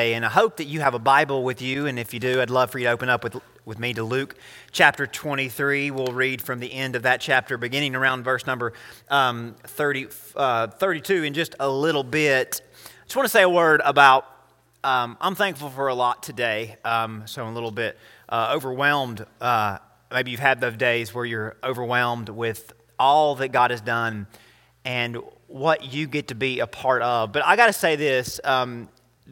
And I hope that you have a Bible with you, and if you do, I'd love for you to open up with me to Luke chapter 23. We'll read from the end of that chapter, beginning around verse number 32 in just a little bit. I just want to say a word about, I'm thankful for a lot today, so I'm a little bit overwhelmed. Maybe you've had those days where you're overwhelmed with all that God has done and what you get to be a part of. But I got to say this,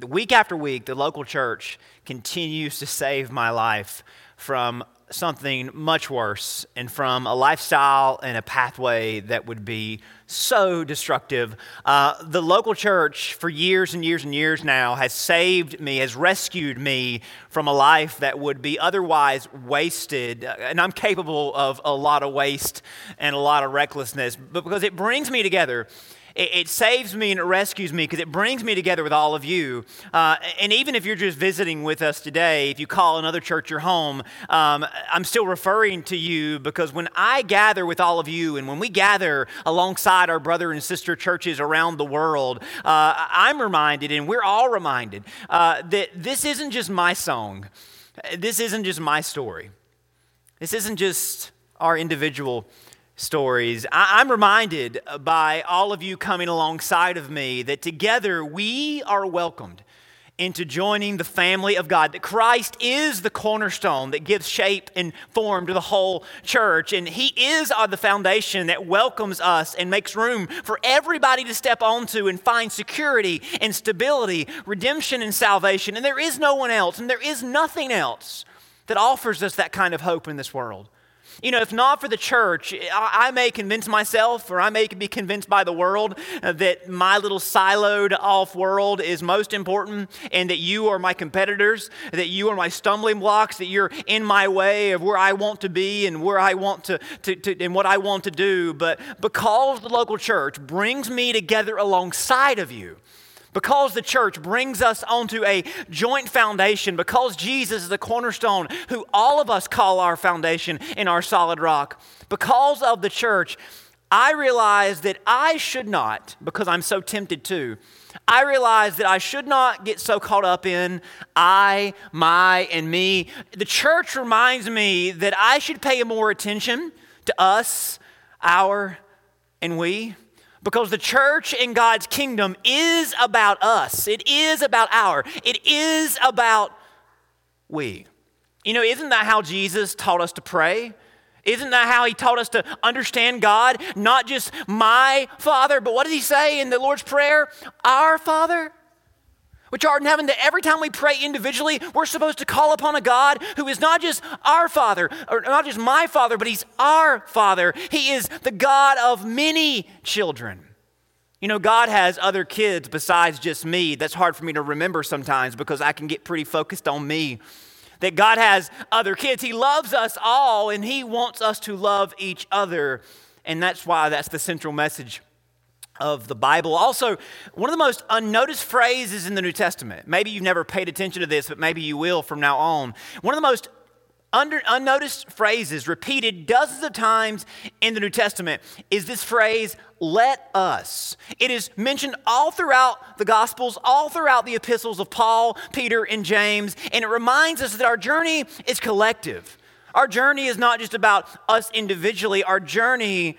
week after week, the local church continues to save my life from something much worse and from a lifestyle and a pathway that would be so destructive. The local church for years and years and years now has saved me, has rescued me from a life that would be otherwise wasted. And I'm capable of a lot of waste and a lot of recklessness, but because it brings me together. It saves me and it rescues me because it brings me together with all of you. And even if you're just visiting with us today, if you call another church your home, I'm still referring to you because when I gather with all of you and when we gather alongside our brother and sister churches around the world, I'm reminded, and we're all reminded, that this isn't just my song. This isn't just my story. This isn't just our individual stories. I'm reminded by all of you coming alongside of me that together we are welcomed into joining the family of God, that Christ is the cornerstone that gives shape and form to the whole church, and He is the foundation that welcomes us and makes room for everybody to step onto and find security and stability, redemption and salvation, and there is no one else, and there is nothing else that offers us that kind of hope in this world. You know, if not for the church, I may convince myself or I may be convinced by the world that my little siloed off world is most important and that you are my competitors, that you are my stumbling blocks, that you're in my way of where I want to be and where I want to and what I want to do. But because the local church brings me together alongside of you, because the church brings us onto a joint foundation, because Jesus is the cornerstone who all of us call our foundation and our solid rock, because of the church, I realize that I should not, because I'm so tempted to, I realize that I should not get so caught up in I, my, and me. The church reminds me that I should pay more attention to us, our, and we. Because the church in God's kingdom is about us. It is about our. It is about we. You know, isn't that how Jesus taught us to pray? Isn't that how He taught us to understand God? Not just my Father, but what did He say in the Lord's Prayer? Our Father, which art in heaven, that every time we pray individually, we're supposed to call upon a God who is not just our Father, or not just my Father, but He's our Father. He is the God of many children. You know, God has other kids besides just me. That's hard for me to remember sometimes because I can get pretty focused on me. That God has other kids. He loves us all, and He wants us to love each other. And that's why that's the central message of the Bible. Also, one of the most unnoticed phrases in the New Testament, maybe you've never paid attention to this, but maybe you will from now on. One of the most unnoticed phrases repeated dozens of times in the New Testament is this phrase, let us. It is mentioned all throughout the Gospels, all throughout the epistles of Paul, Peter, and James, and it reminds us that our journey is collective. Our journey is not just about us individually. Our journey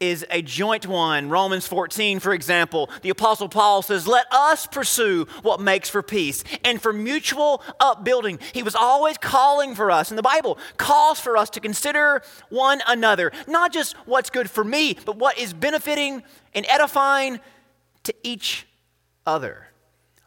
is a joint one. Romans 14, for example, the Apostle Paul says, let us pursue what makes for peace and for mutual upbuilding. He was always calling for us, and the Bible calls for us to consider one another, not just what's good for me, but what is benefiting and edifying to each other.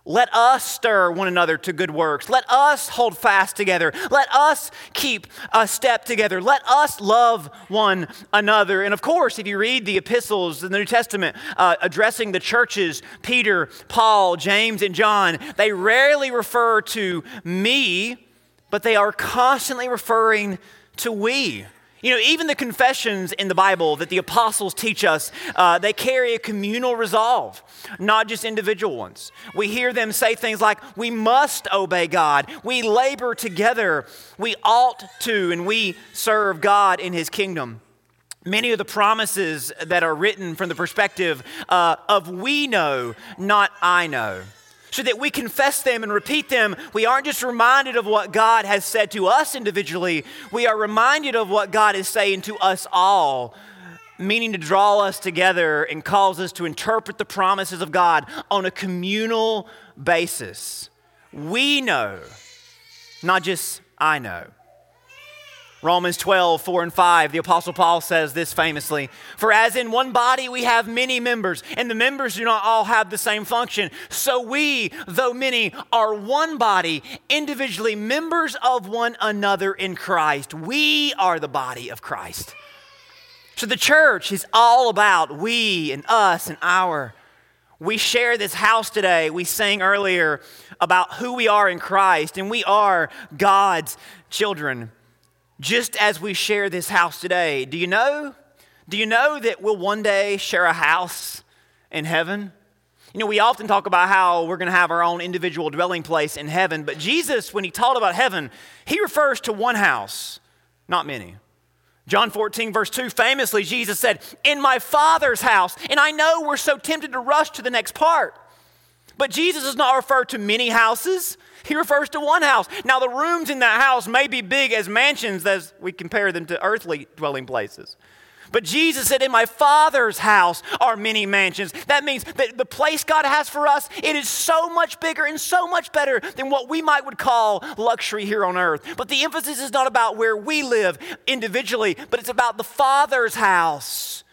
Let us stir one another to good works. Let us hold fast together. Let us keep a step together. Let us love one another. And of course, if you read the epistles in the New Testament addressing the churches, Peter, Paul, James, and John, they rarely refer to me, but they are constantly referring to we. You know, even the confessions in the Bible that the apostles teach us, they carry a communal resolve, not just individual ones. We hear them say things like, we must obey God, we labor together, we ought to, and we serve God in His kingdom. Many of the promises that are written from the perspective of we know, not I know. so that we confess them and repeat them. We aren't just reminded of what God has said to us individually. We are reminded of what God is saying to us all, meaning to draw us together and cause us to interpret the promises of God on a communal basis. We know, not just I know. Romans 12:4-5, the Apostle Paul says this famously, "For as in one body we have many members, and the members do not all have the same function. So we, though many, are one body, individually members of one another in Christ." We are the body of Christ. So the church is all about we and us and our. We share this house today. We sang earlier about who we are in Christ, and we are God's children. Just as we share this house today, do you know that we'll one day share a house in heaven? You know, we often talk about how we're going to have our own individual dwelling place in heaven, but Jesus, when he taught about heaven, he refers to one house, not many. John 14:2, famously, Jesus said, "In my Father's house," and I know we're so tempted to rush to the next part, but Jesus does not refer to many houses. He refers to one house. Now, the rooms in that house may be big as mansions as we compare them to earthly dwelling places. But Jesus said, "In my Father's house are many mansions." That means that the place God has for us, it is so much bigger and so much better than what we might would call luxury here on earth. But the emphasis is not about where we live individually, but it's about the Father's house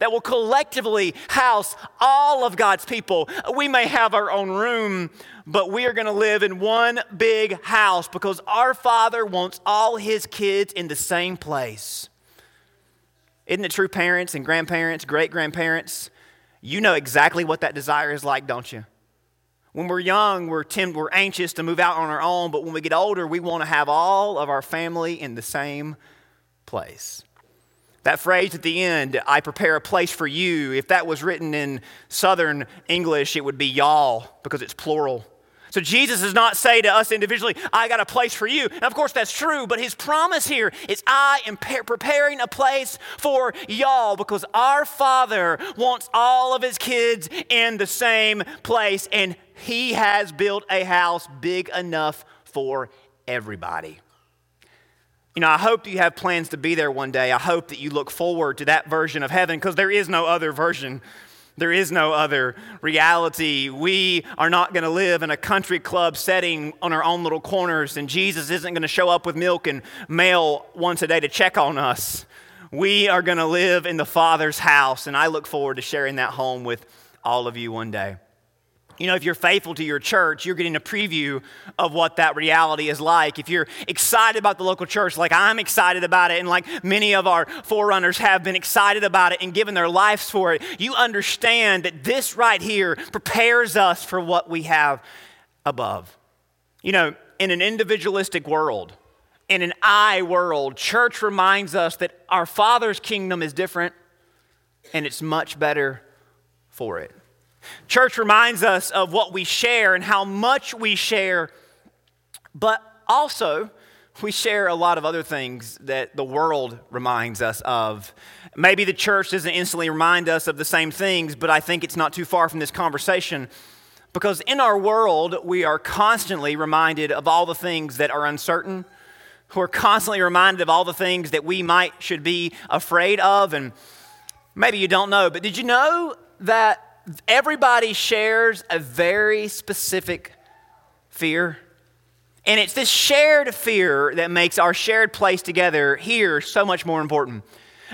that will collectively house all of God's people. We may have our own room, but we are going to live in one big house because our Father wants all his kids in the same place. Isn't it true, parents and grandparents, great-grandparents? You know exactly what that desire is like, don't you? When we're young, we're anxious to move out on our own, but when we get older, we want to have all of our family in the same place. That phrase at the end, "I prepare a place for you," if that was written in Southern English, it would be y'all because it's plural. So Jesus does not say to us individually, "I got a place for you." And of course that's true, but his promise here is, "I am preparing a place for y'all," because our Father wants all of his kids in the same place, and he has built a house big enough for everybody. You know, I hope you have plans to be there one day. I hope that you look forward to that version of heaven, because there is no other version. There is no other reality. We are not going to live in a country club setting on our own little corners, and Jesus isn't going to show up with milk and mail once a day to check on us. We are going to live in the Father's house, and I look forward to sharing that home with all of you one day. You know, if you're faithful to your church, you're getting a preview of what that reality is like. If you're excited about the local church, like I'm excited about it, and like many of our forerunners have been excited about it and given their lives for it, you understand that this right here prepares us for what we have above. You know, in an individualistic world, in an I world, church reminds us that our Father's kingdom is different and it's much better for it. Church reminds us of what we share and how much we share, but also we share a lot of other things that the world reminds us of. Maybe the church doesn't instantly remind us of the same things, but I think it's not too far from this conversation, because in our world, we are constantly reminded of all the things that are uncertain. We're constantly reminded of all the things that we should be afraid of, and maybe you don't know, but did you know that everybody shares a very specific fear? And it's this shared fear that makes our shared place together here so much more important.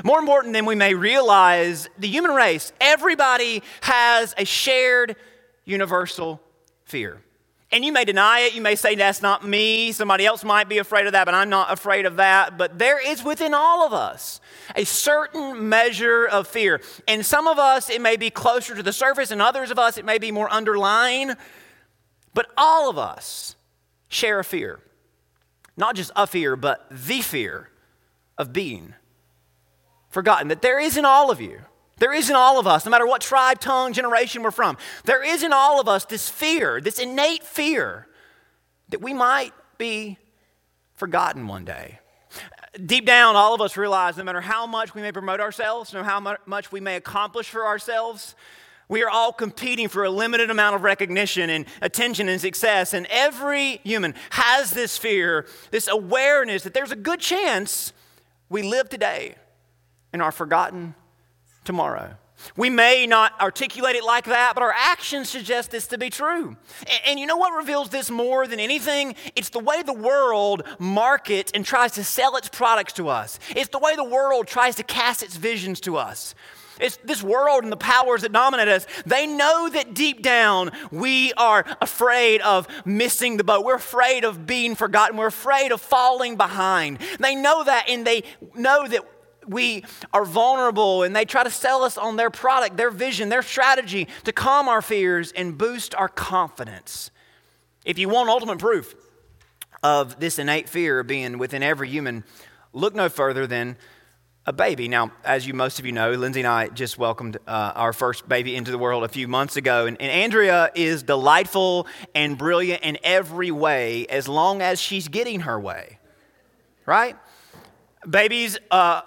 More important than we may realize, the human race, everybody has a shared universal fear. And you may deny it. You may say, "That's not me." Somebody else might be afraid of that, but I'm not afraid of that. But there is within all of us a certain measure of fear. And some of us, it may be closer to the surface, and others of us, it may be more underlying. But all of us share a fear. Not just a fear, but the fear of being forgotten. That there is in all of you. There is in all of us, no matter what tribe, tongue, generation we're from, there is in all of us this fear, this innate fear that we might be forgotten one day. Deep down, all of us realize no matter how much we may promote ourselves, no matter how much we may accomplish for ourselves, We are all competing for a limited amount of recognition and attention and success. And every human has this fear, this awareness that there's a good chance we live today and are forgotten tomorrow. We may not articulate it like that, but our actions suggest this to be true. And you know what reveals this more than anything? It's the way the world markets and tries to sell its products to us. It's the way the world tries to cast its visions to us. It's this world and the powers that dominate us. They know that deep down we are afraid of missing the boat. We're afraid of being forgotten. We're afraid of falling behind. They know that, and they know that we are vulnerable, and they try to sell us on their product, their vision, their strategy to calm our fears and boost our confidence. If you want ultimate proof of this innate fear being within every human, look no further than a baby. Now, as most of you know, Lindsay and I just welcomed our first baby into the world a few months ago. And Andrea is delightful and brilliant in every way as long as she's getting her way, right? Babies,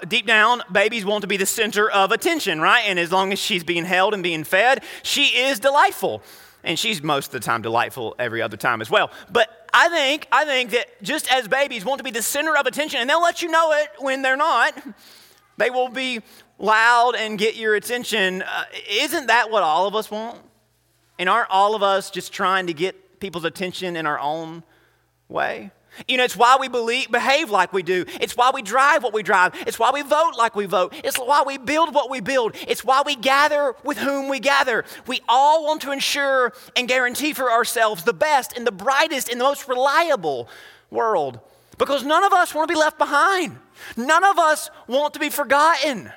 deep down, babies want to be the center of attention, right? And as long as she's being held and being fed, she is delightful. And she's most of the time delightful every other time as well. But I think that just as babies want to be the center of attention, and they'll let you know it when they're not, they will be loud and get your attention. Isn't that what all of us want? And aren't all of us just trying to get people's attention in our own way? You know, it's why we behave like we do. It's why we drive what we drive. It's why we vote like we vote. It's why we build what we build. It's why we gather with whom we gather. We all want to ensure and guarantee for ourselves the best and the brightest and the most reliable world. Because none of us want to be left behind. None of us want to be forgotten.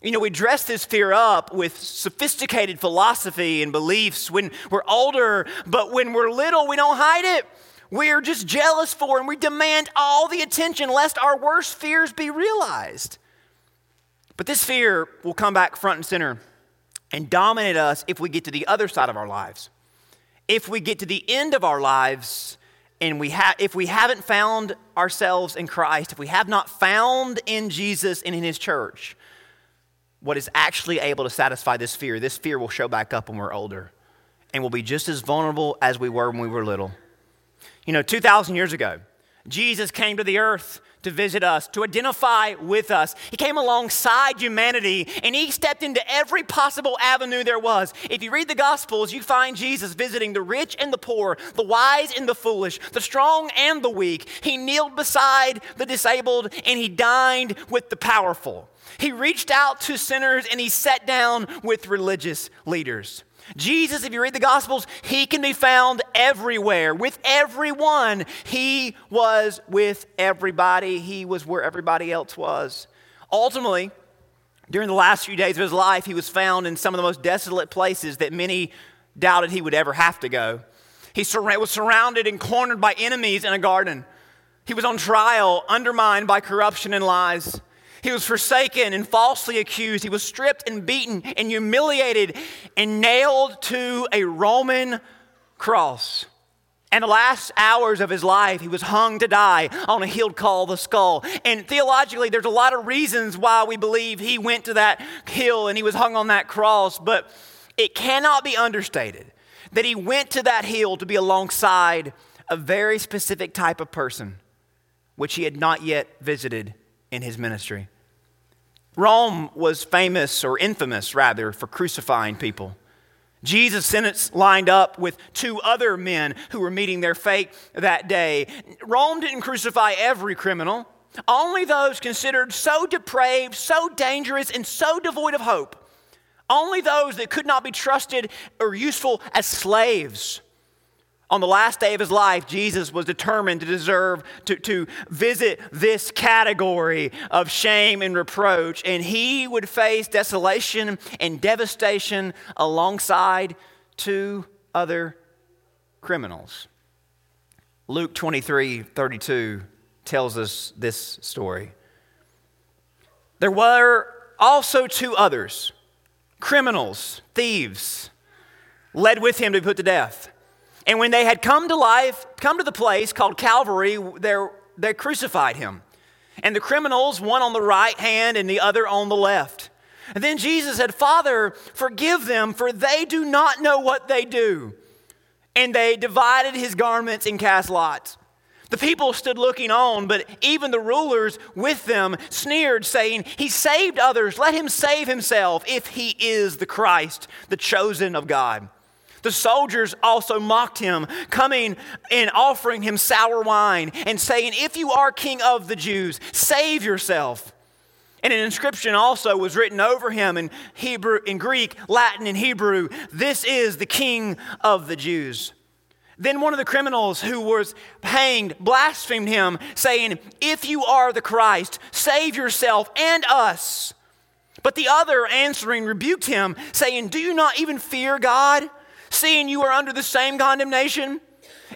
You know, we dress this fear up with sophisticated philosophy and beliefs when we're older, but when we're little, we don't hide it. We're just jealous for and we demand all the attention lest our worst fears be realized. But this fear will come back front and center and dominate us if we get to the other side of our lives. If we get to the end of our lives, and if we haven't found ourselves in Christ, if we have not found in Jesus and in his church, what is actually able to satisfy this fear will show back up when we're older and we'll be just as vulnerable as we were when we were little. You know, 2,000 years ago, Jesus came to the earth to visit us, to identify with us. He came alongside humanity, and he stepped into every possible avenue there was. If you read the Gospels, you find Jesus visiting the rich and the poor, the wise and the foolish, the strong and the weak. He kneeled beside the disabled, and he dined with the powerful. He reached out to sinners, and he sat down with religious leaders. Jesus, if you read the Gospels, he can be found everywhere, with everyone. He was with everybody. He was where everybody else was. Ultimately, during the last few days of his life, he was found in some of the most desolate places that many doubted he would ever have to go. He was surrounded and cornered by enemies in a garden. He was on trial, undermined by corruption and lies. He was forsaken and falsely accused. He was stripped and beaten and humiliated and nailed to a Roman cross. And the last hours of his life, he was hung to die on a hill called the Skull. And theologically, there's a lot of reasons why we believe he went to that hill and he was hung on that cross, but it cannot be understated that he went to that hill to be alongside a very specific type of person, which he had not yet visited in his ministry. Rome was famous, or infamous rather, for crucifying people. Jesus' sentence lined up with two other men who were meeting their fate that day. Rome didn't crucify every criminal, only those considered so depraved, so dangerous, and so devoid of hope. Only those that could not be trusted or useful as slaves. On the last day of his life, Jesus was determined to visit this category of shame and reproach, and he would face desolation and devastation alongside two other criminals. Luke 23:32 tells us this story. There were also two others, criminals, thieves, led with him to be put to death. And when they had come to the place called Calvary, they crucified him. And the criminals, one on the right hand and the other on the left. And then Jesus said, "Father, forgive them, for they do not know what they do." And they divided his garments and cast lots. The people stood looking on, but even the rulers with them sneered, saying, "He saved others. Let him save himself, if he is the Christ, the chosen of God." The soldiers also mocked him, coming and offering him sour wine and saying, "If you are king of the Jews, save yourself." And an inscription also was written over him in Hebrew, in Greek, Latin, and Hebrew, "This is the King of the Jews." Then one of the criminals who was hanged blasphemed him, saying, "If you are the Christ, save yourself and us." But the other answering rebuked him, saying, "Do you not even fear God, seeing you are under the same condemnation?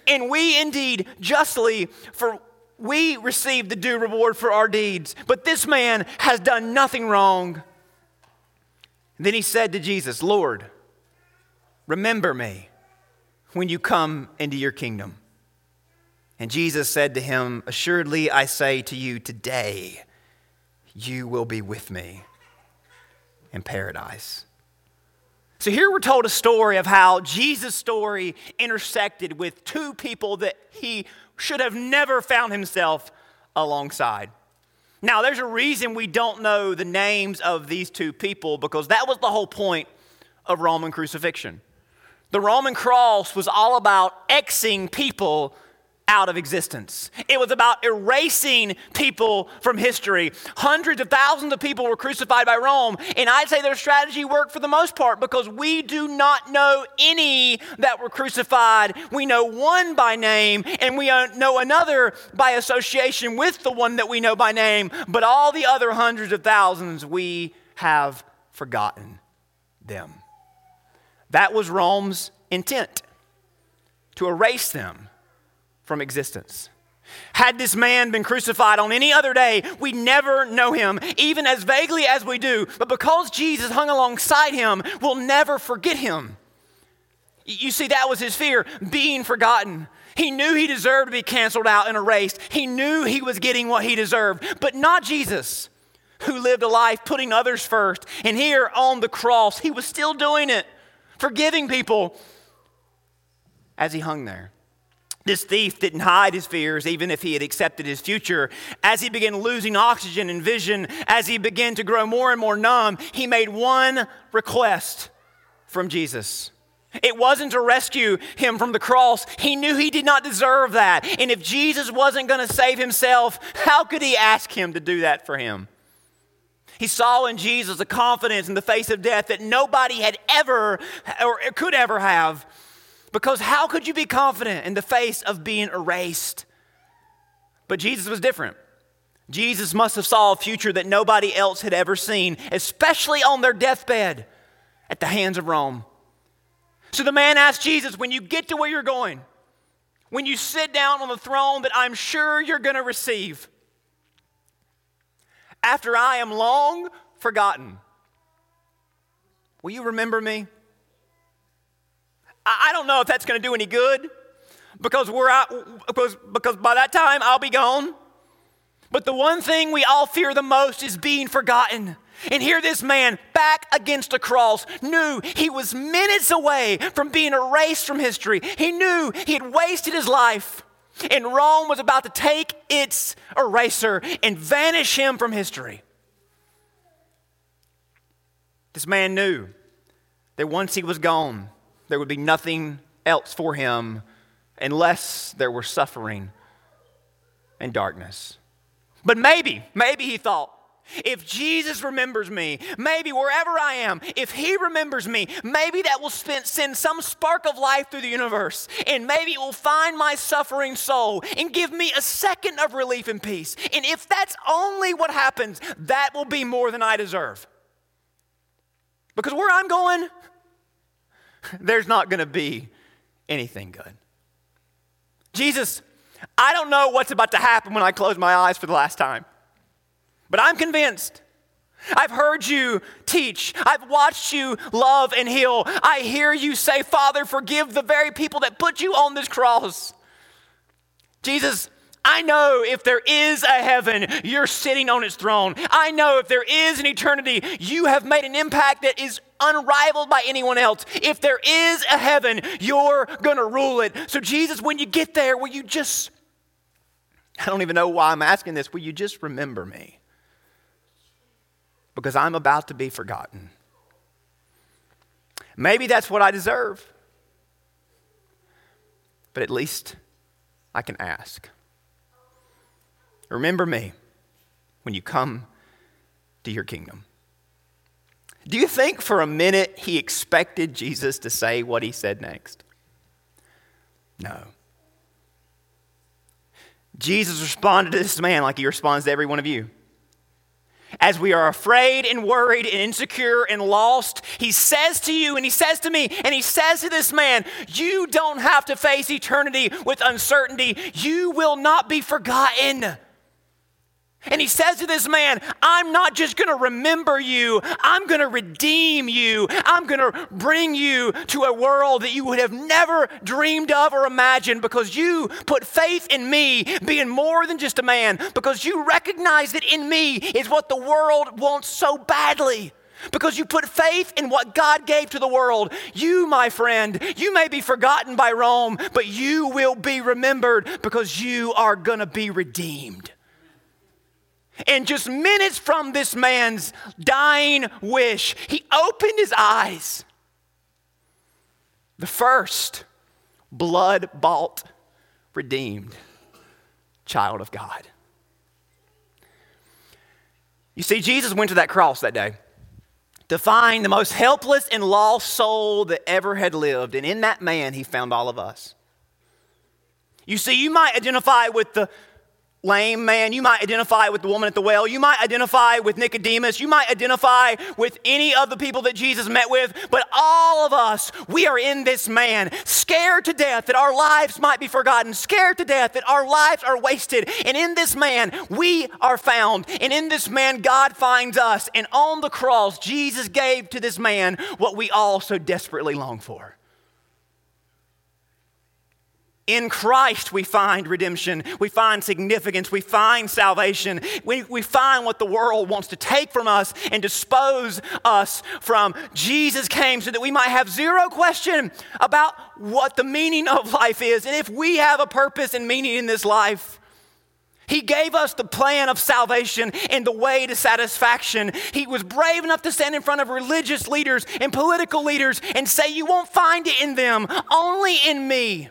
And we indeed justly, for we receive the due reward for our deeds, but this man has done nothing wrong." Then he said to Jesus, "Lord, remember me when you come into your kingdom." And Jesus said to him, "Assuredly, I say to you, today you will be with me in paradise." So here we're told a story of how Jesus' story intersected with two people that he should have never found himself alongside. Now, there's a reason we don't know the names of these two people, because that was the whole point of Roman crucifixion. The Roman cross was all about Xing people out of existence. It was about erasing people from history. Hundreds of thousands of people were crucified by Rome, and I'd say their strategy worked for the most part, because we do not know any that were crucified. We know one by name, and we know another by association with the one that we know by name, but all the other hundreds of thousands, we have forgotten them. That was Rome's intent, to erase them from existence. Had this man been crucified on any other day, we never know him, even as vaguely as we do. But because Jesus hung alongside him, we'll never forget him. You see, that was his fear, being forgotten. He knew he deserved to be canceled out and erased. He knew he was getting what he deserved, but not Jesus, who lived a life putting others first. And here on the cross, he was still doing it, forgiving people as he hung there. This thief didn't hide his fears, even if he had accepted his future. As he began losing oxygen and vision, as he began to grow more and more numb, he made one request from Jesus. It wasn't to rescue him from the cross. He knew he did not deserve that. And if Jesus wasn't going to save himself, how could he ask him to do that for him? He saw in Jesus a confidence in the face of death that nobody had ever or could ever have. Because how could you be confident in the face of being erased? But Jesus was different. Jesus must have saw a future that nobody else had ever seen, especially on their deathbed at the hands of Rome. So the man asked Jesus, "When you get to where you're going, when you sit down on the throne that I'm sure you're going to receive, after I am long forgotten, will you remember me?" I don't know if that's going to do any good, because by that time I'll be gone. But the one thing we all fear the most is being forgotten. And here this man, back against the cross, knew he was minutes away from being erased from history. He knew he had wasted his life, and Rome was about to take its eraser and vanish him from history. This man knew that once he was gone, there would be nothing else for him unless there were suffering and darkness. But maybe he thought, if Jesus remembers me, maybe wherever I am, if he remembers me, maybe that will send some spark of life through the universe, and maybe it will find my suffering soul and give me a second of relief and peace. And if that's only what happens, that will be more than I deserve. Because where I'm going, there's not going to be anything good. Jesus, I don't know what's about to happen when I close my eyes for the last time, but I'm convinced. I've heard you teach. I've watched you love and heal. I hear you say, "Father, forgive the very people that put you on this cross." Jesus, I know if there is a heaven, you're sitting on its throne. I know if there is an eternity, you have made an impact that is unrivaled by anyone else. If there is a heaven, you're going to rule it. So Jesus, when you get there, will you just, I don't even know why I'm asking this, will you just remember me? Because I'm about to be forgotten. Maybe that's what I deserve. But at least I can ask. Remember me when you come to your kingdom. Do you think for a minute he expected Jesus to say what he said next? No. Jesus responded to this man like he responds to every one of you. As we are afraid and worried and insecure and lost, he says to you and he says to me and he says to this man, you don't have to face eternity with uncertainty. You will not be forgotten. And he says to this man, I'm not just going to remember you. I'm going to redeem you. I'm going to bring you to a world that you would have never dreamed of or imagined because you put faith in me being more than just a man, because you recognize that in me is what the world wants so badly. Because you put faith in what God gave to the world. You, my friend, you may be forgotten by Rome, but you will be remembered because you are going to be redeemed. And just minutes from this man's dying wish, he opened his eyes. The first blood-bought, redeemed child of God. You see, Jesus went to that cross that day to find the most helpless and lost soul that ever had lived. And in that man, he found all of us. You see, you might identify with the lame man, you might identify with the woman at the well, you might identify with Nicodemus, you might identify with any of the people that Jesus met with, but all of us, we are in this man, scared to death that our lives might be forgotten, scared to death that our lives are wasted, and in this man, we are found, and in this man, God finds us, and on the cross, Jesus gave to this man what we all so desperately long for. In Christ, we find redemption, we find significance, we find salvation, we find what the world wants to take from us and dispose us from. Jesus came so that we might have zero question about what the meaning of life is and if we have a purpose and meaning in this life. He gave us the plan of salvation and the way to satisfaction. He was brave enough to stand in front of religious leaders and political leaders and say, you won't find it in them, only in me.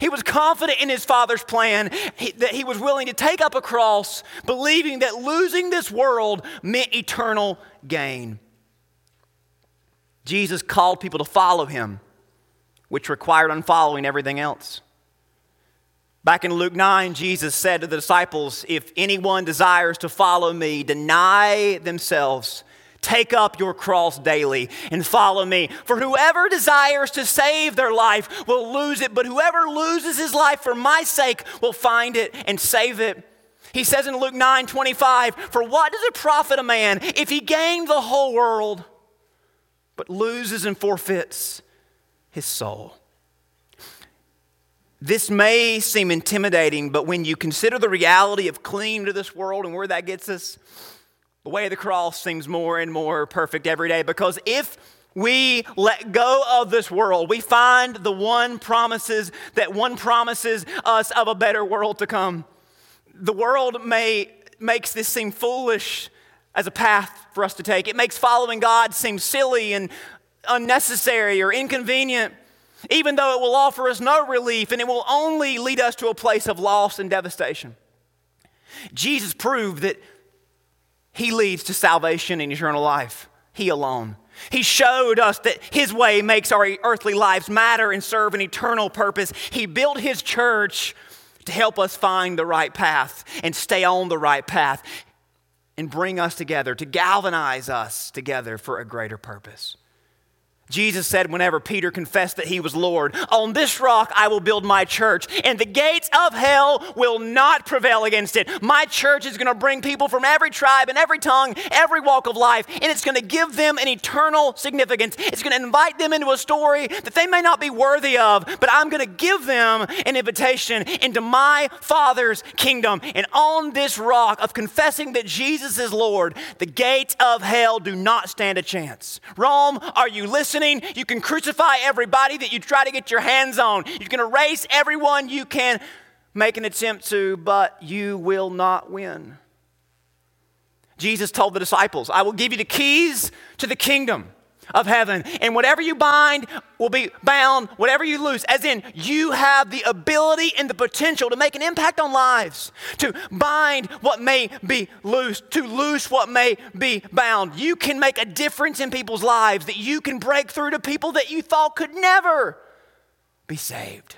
He was confident in his Father's plan, that he was willing to take up a cross, believing that losing this world meant eternal gain. Jesus called people to follow him, which required unfollowing everything else. Back in Luke 9, Jesus said to the disciples, if anyone desires to follow me, deny themselves. Take up your cross daily and follow me. For whoever desires to save their life will lose it, but whoever loses his life for my sake will find it and save it. He says in Luke 9:25, for what does it profit a man if he gain the whole world but loses and forfeits his soul? This may seem intimidating, but when you consider the reality of clinging to this world and where that gets us, the way of the cross seems more and more perfect every day, because if we let go of this world, we find the one promises that one promises us of a better world to come. The world makes this seem foolish as a path for us to take. It makes following God seem silly and unnecessary or inconvenient, even though it will offer us no relief and it will only lead us to a place of loss and devastation. Jesus proved that he leads to salvation and eternal life, he alone. He showed us that his way makes our earthly lives matter and serve an eternal purpose. He built his church to help us find the right path and stay on the right path and bring us together, to galvanize us together for a greater purpose. Jesus said whenever Peter confessed that he was Lord, on this rock I will build my church, and the gates of hell will not prevail against it. My church is going to bring people from every tribe and every tongue, every walk of life, and it's going to give them an eternal significance. It's going to invite them into a story that they may not be worthy of, but I'm going to give them an invitation into my Father's kingdom. And on this rock of confessing that Jesus is Lord, the gates of hell do not stand a chance. Rome, are you listening? You can crucify everybody that you try to get your hands on. You can erase everyone you can make an attempt to, but you will not win. Jesus told the disciples, I will give you the keys to the kingdom of heaven, and whatever you bind will be bound, whatever you loose, as in you have the ability and the potential to make an impact on lives, to bind what may be loose, to loose what may be bound. You can make a difference in people's lives, that you can break through to people that you thought could never be saved.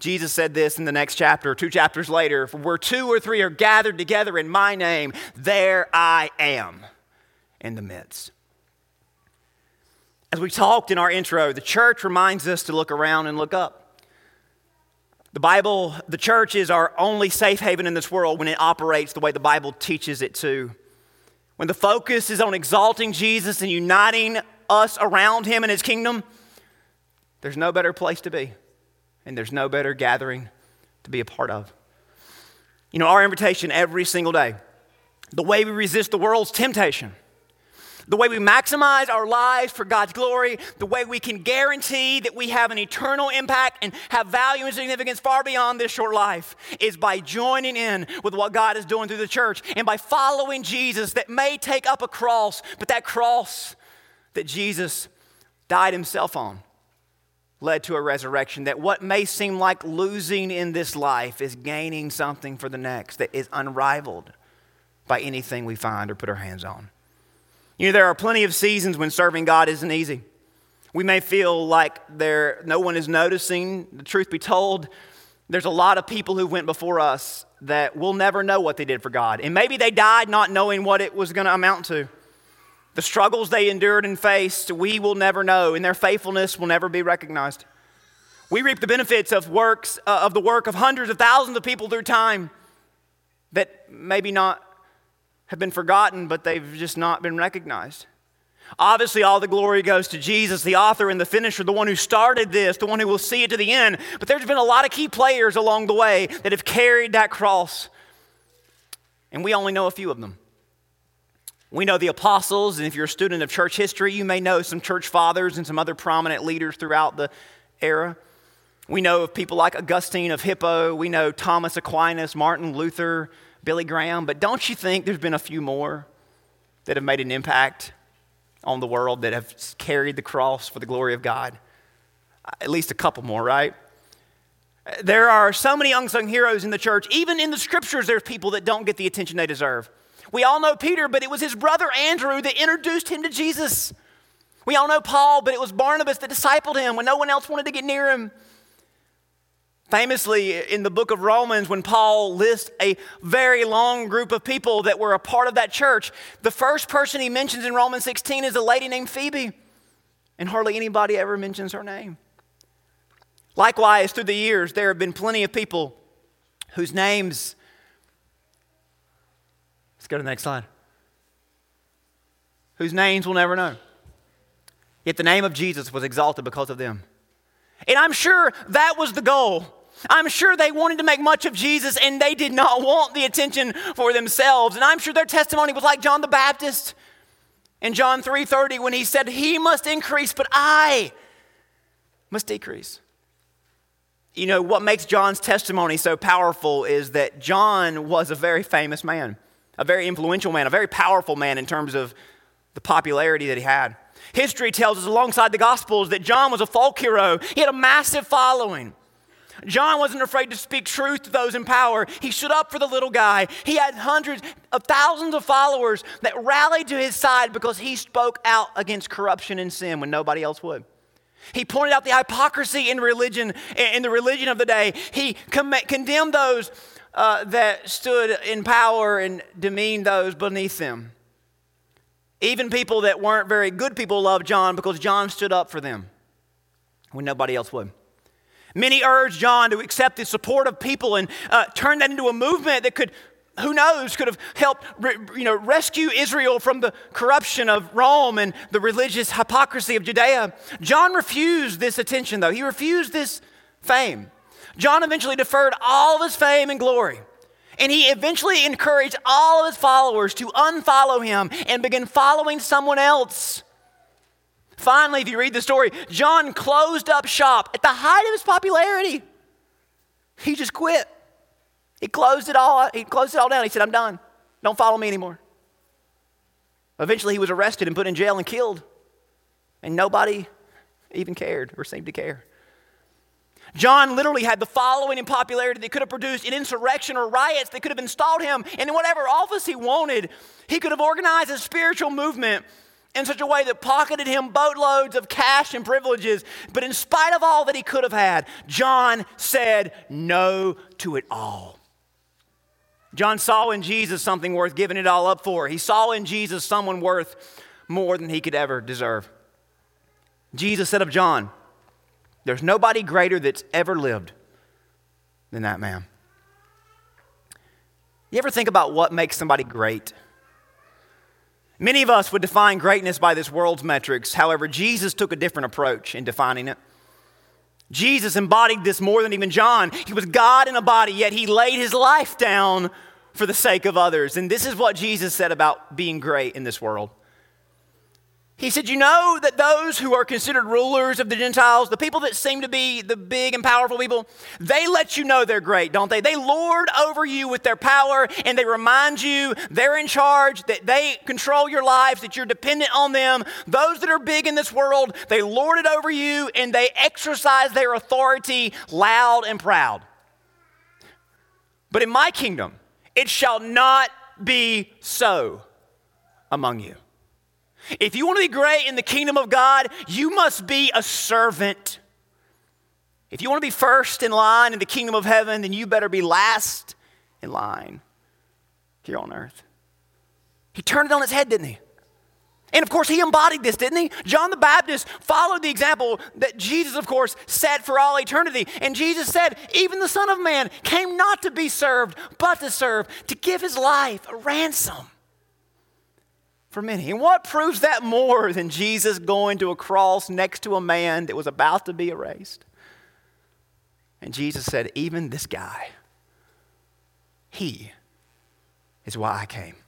Jesus said this in the next chapter, 2 chapters later, where 2 or 3 are gathered together in my name, there I am in the midst. As we talked in our intro, the church reminds us to look around and look up. The Bible, the church is our only safe haven in this world when it operates the way the Bible teaches it to. When the focus is on exalting Jesus and uniting us around him and his kingdom, there's no better place to be, and there's no better gathering to be a part of. You know, our invitation every single day, the way we resist the world's temptation, the way we maximize our lives for God's glory, the way we can guarantee that we have an eternal impact and have value and significance far beyond this short life is by joining in with what God is doing through the church and by following Jesus that may take up a cross, but that cross that Jesus died himself on led to a resurrection, that what may seem like losing in this life is gaining something for the next that is unrivaled by anything we find or put our hands on. You know, there are plenty of seasons when serving God isn't easy. We may feel like no one is noticing. The truth be told, there's a lot of people who went before us that we'll never know what they did for God. And maybe they died not knowing what it was going to amount to. The struggles they endured and faced, we will never know, and their faithfulness will never be recognized. We reap the benefits of the work of hundreds of thousands of people through time that maybe not have been forgotten, but they've just not been recognized. Obviously, all the glory goes to Jesus, the author and the finisher, the one who started this, the one who will see it to the end. But there's been a lot of key players along the way that have carried that cross, and we only know a few of them. We know the apostles, and if you're a student of church history, you may know some church fathers and some other prominent leaders throughout the era. We know of people like Augustine of Hippo. We know Thomas Aquinas, Martin Luther, Billy Graham, but don't you think there's been a few more that have made an impact on the world, that have carried the cross for the glory of God? At least a couple more, right? There are so many unsung heroes in the church. Even in the scriptures, there's people that don't get the attention they deserve. We all know Peter, but it was his brother Andrew that introduced him to Jesus. We all know Paul, but it was Barnabas that discipled him when no one else wanted to get near him. Famously, in the book of Romans, when Paul lists a very long group of people that were a part of that church, the first person he mentions in Romans 16 is a lady named Phoebe, and hardly anybody ever mentions her name. Likewise, through the years, there have been plenty of people whose names, let's go to the next slide, whose names we'll never know. Yet the name of Jesus was exalted because of them. And I'm sure that was the goal. I'm sure they wanted to make much of Jesus, and they did not want the attention for themselves. And I'm sure their testimony was like John the Baptist in John 3:30 when he said, he must increase, but I must decrease. You know, what makes John's testimony so powerful is that John was a very famous man, a very influential man, a very powerful man in terms of the popularity that he had. History tells us alongside the Gospels that John was a folk hero. He had a massive following. John wasn't afraid to speak truth to those in power. He stood up for the little guy. He had hundreds of thousands of followers that rallied to his side because he spoke out against corruption and sin when nobody else would. He pointed out the hypocrisy in the religion of the day. He condemned those that stood in power and demeaned those beneath them. Even people that weren't very good people loved John because John stood up for them when nobody else would. Many urged John to accept the support of people and turn that into a movement that could, who knows, could have helped rescue Israel from the corruption of Rome and the religious hypocrisy of Judea. John refused this attention, though. He refused this fame. John eventually deferred all of his fame and glory, and he eventually encouraged all of his followers to unfollow him and begin following someone else. Finally, if you read the story, John closed up shop at the height of his popularity. He just quit. He closed it all down. He said, "I'm done. Don't follow me anymore." Eventually, he was arrested and put in jail and killed. And nobody even cared or seemed to care. John literally had the following and popularity that could have produced an insurrection or riots that could have installed him in whatever office he wanted. He could have organized a spiritual movement in such a way that pocketed him boatloads of cash and privileges. But in spite of all that he could have had, John said no to it all. John saw in Jesus something worth giving it all up for. He saw in Jesus someone worth more than he could ever deserve. Jesus said of John, "There's nobody greater that's ever lived than that man." You ever think about what makes somebody great? Many of us would define greatness by this world's metrics. However, Jesus took a different approach in defining it. Jesus embodied this more than even John. He was God in a body, yet he laid his life down for the sake of others. And this is what Jesus said about being great in this world. He said, "You know that those who are considered rulers of the Gentiles, the people that seem to be the big and powerful people, they let you know they're great, don't they? They lord over you with their power, and they remind you they're in charge, that they control your lives, that you're dependent on them. Those that are big in this world, they lord it over you, and they exercise their authority loud and proud. But in my kingdom, it shall not be so among you." If you want to be great in the kingdom of God, you must be a servant. If you want to be first in line in the kingdom of heaven, then you better be last in line here on earth. He turned it on its head, didn't he? And of course, he embodied this, didn't he? John the Baptist followed the example that Jesus, of course, set for all eternity. And Jesus said, "Even the Son of Man came not to be served, but to serve, to give his life a ransom for many." And what proves that more than Jesus going to a cross next to a man that was about to be erased? And Jesus said, "Even this guy, he is why I came."